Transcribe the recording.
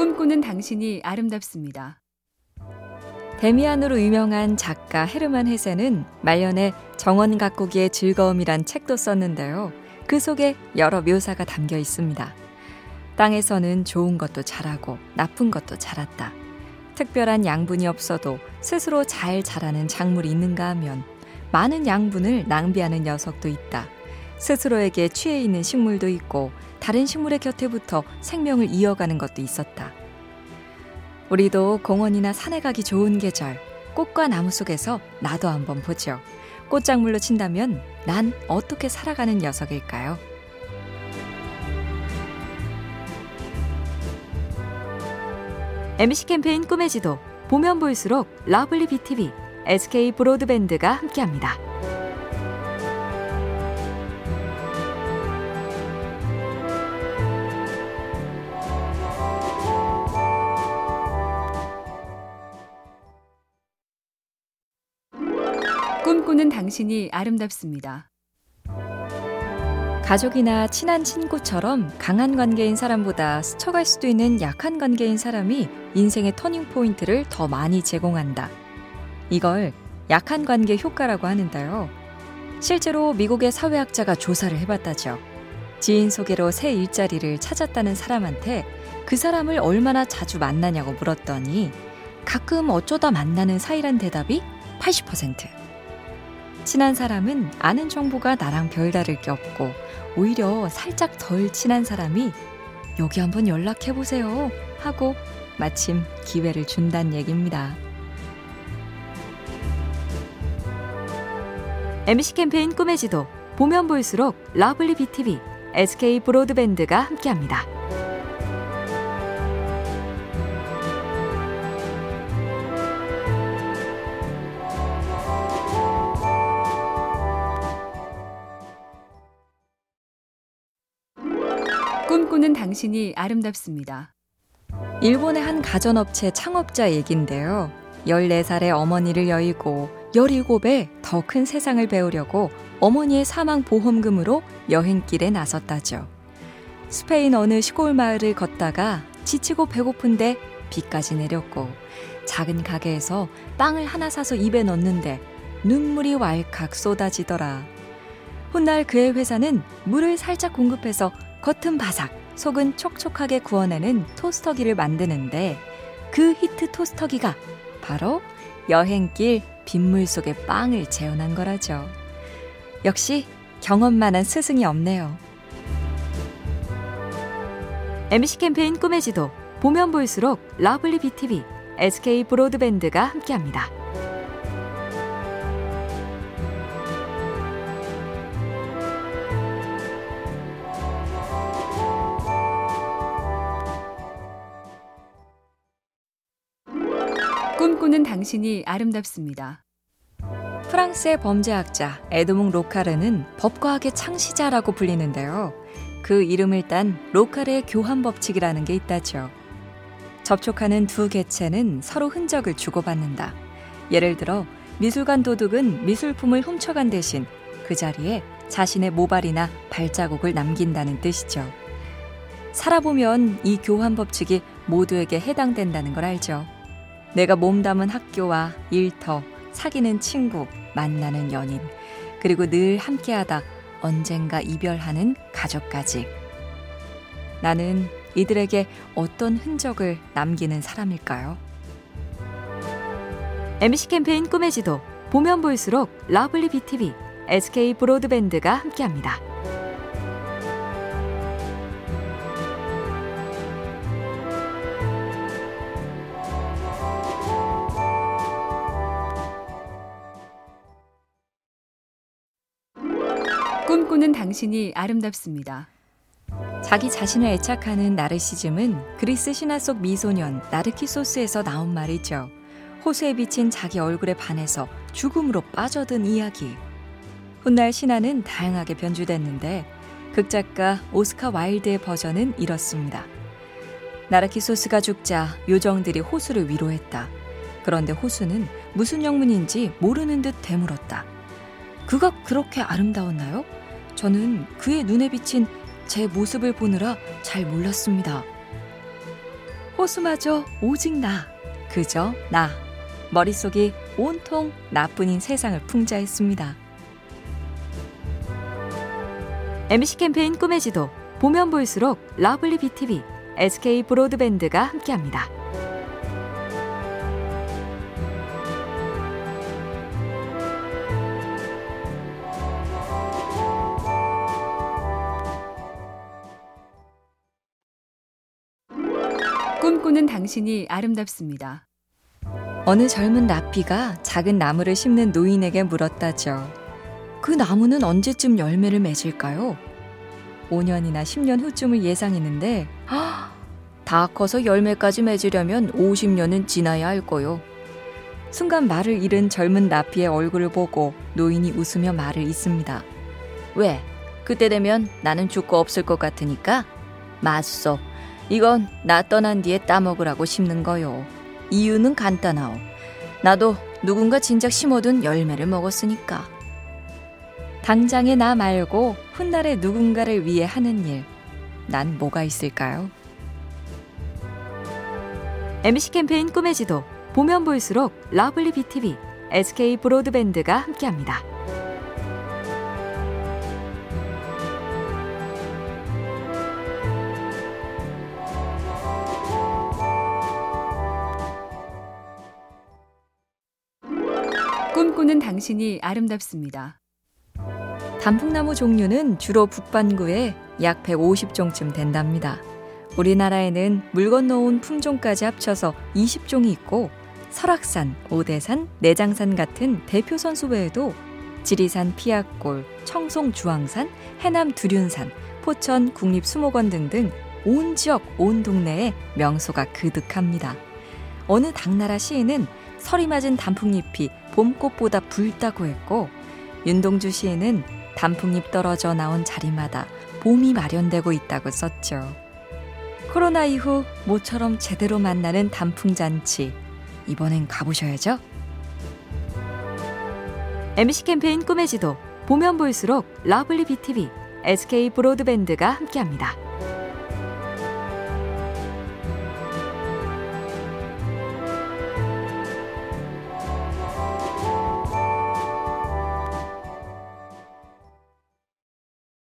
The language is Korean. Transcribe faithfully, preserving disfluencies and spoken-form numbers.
꿈꾸는 당신이 아름답습니다. 데미안으로 유명한 작가 헤르만 헤세는 말년에 정원 가꾸기의 즐거움이란 책도 썼는데요. 그 속에 여러 묘사가 담겨 있습니다. 땅에서는 좋은 것도 자라고 나쁜 것도 자랐다. 특별한 양분이 없어도 스스로 잘 자라는 작물이 있는가 하면 많은 양분을 낭비하는 녀석도 있다. 스스로에게 취해 있는 식물도 있고 다른 식물의 곁에 붙어 생명을 이어가는 것도 있었다. 우리도 공원이나 산에 가기 좋은 계절, 꽃과 나무 속에서 나도 한번 보죠. 꽃작물로 친다면 난 어떻게 살아가는 녀석일까요? 엠씨 캠페인 꿈의 지도, 보면 볼수록 러블리 비티비, 에스케이 브로드밴드가 함께합니다. 꿈꾸는 당신이 아름답습니다. 가족이나 친한 친구처럼 강한 관계인 사람보다 스쳐갈 수도 있는 약한 관계인 사람이 인생의 터닝포인트를 더 많이 제공한다. 이걸 약한 관계 효과라고 하는데요. 실제로 미국의 사회학자가 조사를 해봤다죠. 지인 소개로 새 일자리를 찾았다는 사람한테 그 사람을 얼마나 자주 만나냐고 물었더니 가끔 어쩌다 만나는 사이란 대답이 팔십 퍼센트. 친한 사람은 아는 정보가 나랑 별다를 게 없고 오히려 살짝 덜 친한 사람이 여기 한번 연락해보세요 하고 마침 기회를 준단 얘기입니다. 엠씨 캠페인 꿈의 지도, 보면 볼수록 러블리 비티비, 에스케이 브로드밴드가 함께합니다. 꿈꾸는 당신이 아름답습니다. 일본의 한 가전업체 창업자 얘기인데요. 열네 살의 어머니를 여의고 열일곱에 더 큰 세상을 배우려고 어머니의 사망 보험금으로 여행길에 나섰다죠. 스페인 어느 시골 마을을 걷다가 지치고 배고픈데 비까지 내렸고 작은 가게에서 빵을 하나 사서 입에 넣는데 눈물이 왈칵 쏟아지더라. 훗날 그의 회사는 물을 살짝 공급해서 겉은 바삭, 속은 촉촉하게 구워내는 토스터기를 만드는데 그 히트 토스터기가 바로 여행길 빗물 속에 빵을 재현한 거라죠. 역시 경험만한 스승이 없네요. 엠씨 캠페인 꿈의 지도, 보면 볼수록 러블리 비티비, 에스케이 브로드밴드가 함께합니다. 꿈꾸는 당신이 아름답습니다. 프랑스의 범죄학자 에드몽 로카르는 법과학의 창시자라고 불리는데요. 그 이름을 딴 로카르의 교환 법칙이라는 게 있다죠. 접촉하는 두 개체는 서로 흔적을 주고받는다. 예를 들어 미술관 도둑은 미술품을 훔쳐간 대신 그 자리에 자신의 모발이나 발자국을 남긴다는 뜻이죠. 살아보면 이 교환 법칙이 모두에게 해당된다는 걸 알죠. 내가 몸담은 학교와 일터, 사귀는 친구, 만나는 연인, 그리고 늘 함께하다 언젠가 이별하는 가족까지. 나는 이들에게 어떤 흔적을 남기는 사람일까요? 엠씨 캠페인 꿈의 지도, 보면 볼수록 러블리 비티비, 에스케이 브로드밴드가 함께합니다. 꿈꾸는 당신이 아름답습니다. 자기 자신을 애착하는 나르시즘은 그리스 신화 속 미소년 나르키소스에서 나온 말이죠. 호수에 비친 자기 얼굴에 반해서 죽음으로 빠져든 이야기. 훗날 신화는 다양하게 변주됐는데 극작가 오스카 와일드의 버전은 이렇습니다. 나르키소스가 죽자 요정들이 호수를 위로했다. 그런데 호수는 무슨 영문인지 모르는 듯 되물었다. 그가 그렇게 아름다웠나요? 저는 그의 눈에 비친 제 모습을 보느라 잘 몰랐습니다. 호수마저 오직 나, 그저 나. 머릿속이 온통 나뿐인 세상을 풍자했습니다. 엠씨 캠페인 꿈의 지도, 보면 볼수록 러블리 비티비, 에스케이 브로드밴드가 함께합니다. 꿈꾸는 당신이 아름답습니다. 어느 젊은 나비가 작은 나무를 심는 노인에게 물었다죠. 그 나무는 언제쯤 열매를 맺을까요? 오 년이나 십 년 후쯤을 예상했는데, 허, 다 커서 열매까지 맺으려면 오십 년은 지나야 할 거요. 순간 말을 잃은 젊은 나비의 얼굴을 보고 노인이 웃으며 말을 잇습니다. 왜? 그때 되면 나는 죽고 없을 것 같으니까? 맞소. 이건 나 떠난 뒤에 따먹으라고 심는 거요. 이유는 간단하오. 나도 누군가 진작 심어둔 열매를 먹었으니까. 당장의 나 말고 훗날의 누군가를 위해 하는 일, 난 뭐가 있을까요? 엠씨 캠페인 꿈의 지도, 보면 볼수록 러블리 비티비, 에스케이 브로드밴드가 함께합니다. 꿈꾸는 당신이 아름답습니다. 단풍나무 종류는 주로 북반구에 약 백오십 종쯤 된답니다. 우리나라에는 물 건너온 품종까지 합쳐서 이십 종이 있고, 설악산, 오대산, 내장산 같은 대표 선수 외에도 지리산 피아골, 청송 주왕산, 해남 두륜산, 포천 국립수목원 등등 온 지역, 온 동네에 명소가 그득합니다. 어느 당나라 시인은 서리 맞은 단풍잎이 봄꽃보다 붉다고 했고, 윤동주 시인은 단풍잎 떨어져 나온 자리마다 봄이 마련되고 있다고 썼죠. 코로나 이후 모처럼 제대로 만나는 단풍잔치, 이번엔 가보셔야죠. 엠씨 캠페인 꿈의 지도, 보면 볼수록 러블리 비티비, 에스케이 브로드밴드가 함께합니다.